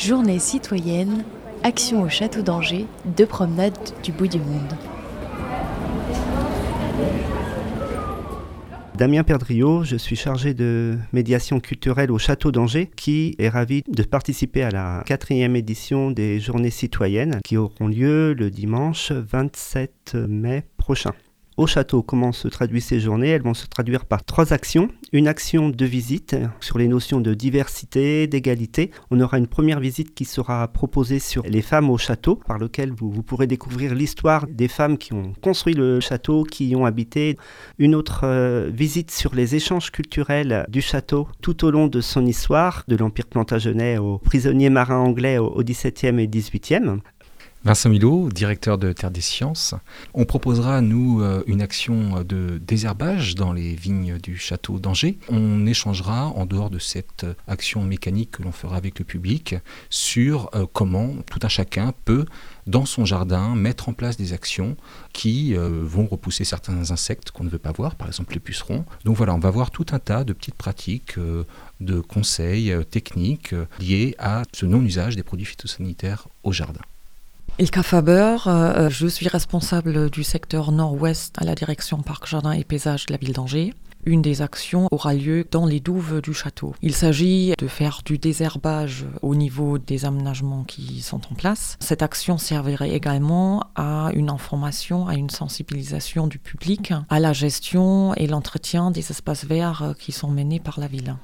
Journées citoyennes, action au Château d'Angers, 2 promenades du bout du monde. Damien Perdrio, je suis chargé de médiation culturelle au Château d'Angers qui est ravi de participer à la 4e édition des Journées citoyennes qui auront lieu le dimanche 27 mai prochain. Au château, comment se traduisent ces journées? Elles vont se traduire par 3 actions. Une action de visite sur les notions de diversité, d'égalité. On aura une première visite qui sera proposée sur les femmes au château, par lequel vous pourrez découvrir l'histoire des femmes qui ont construit le château, qui y ont habité. Une autre visite sur les échanges culturels du château tout au long de son histoire, de l'Empire plantagenet aux prisonniers marins anglais au XVIIe et XVIIIe. Vincent Milo, directeur de Terre des Sciences. On proposera, nous, une action de désherbage dans les vignes du château d'Angers. On échangera, en dehors de cette action mécanique que l'on fera avec le public, sur comment tout un chacun peut, dans son jardin, mettre en place des actions qui vont repousser certains insectes qu'on ne veut pas voir, par exemple les pucerons. Donc voilà, on va voir tout un tas de petites pratiques, de conseils techniques liés à ce non-usage des produits phytosanitaires au jardin. Ilka Faber, je suis responsable du secteur nord-ouest à la direction Parc Jardin et Paysage de la ville d'Angers. Une des actions aura lieu dans les douves du château. Il s'agit de faire du désherbage au niveau des aménagements qui sont en place. Cette action servirait également à une information, à une sensibilisation du public, à la gestion et l'entretien des espaces verts qui sont menés par la ville.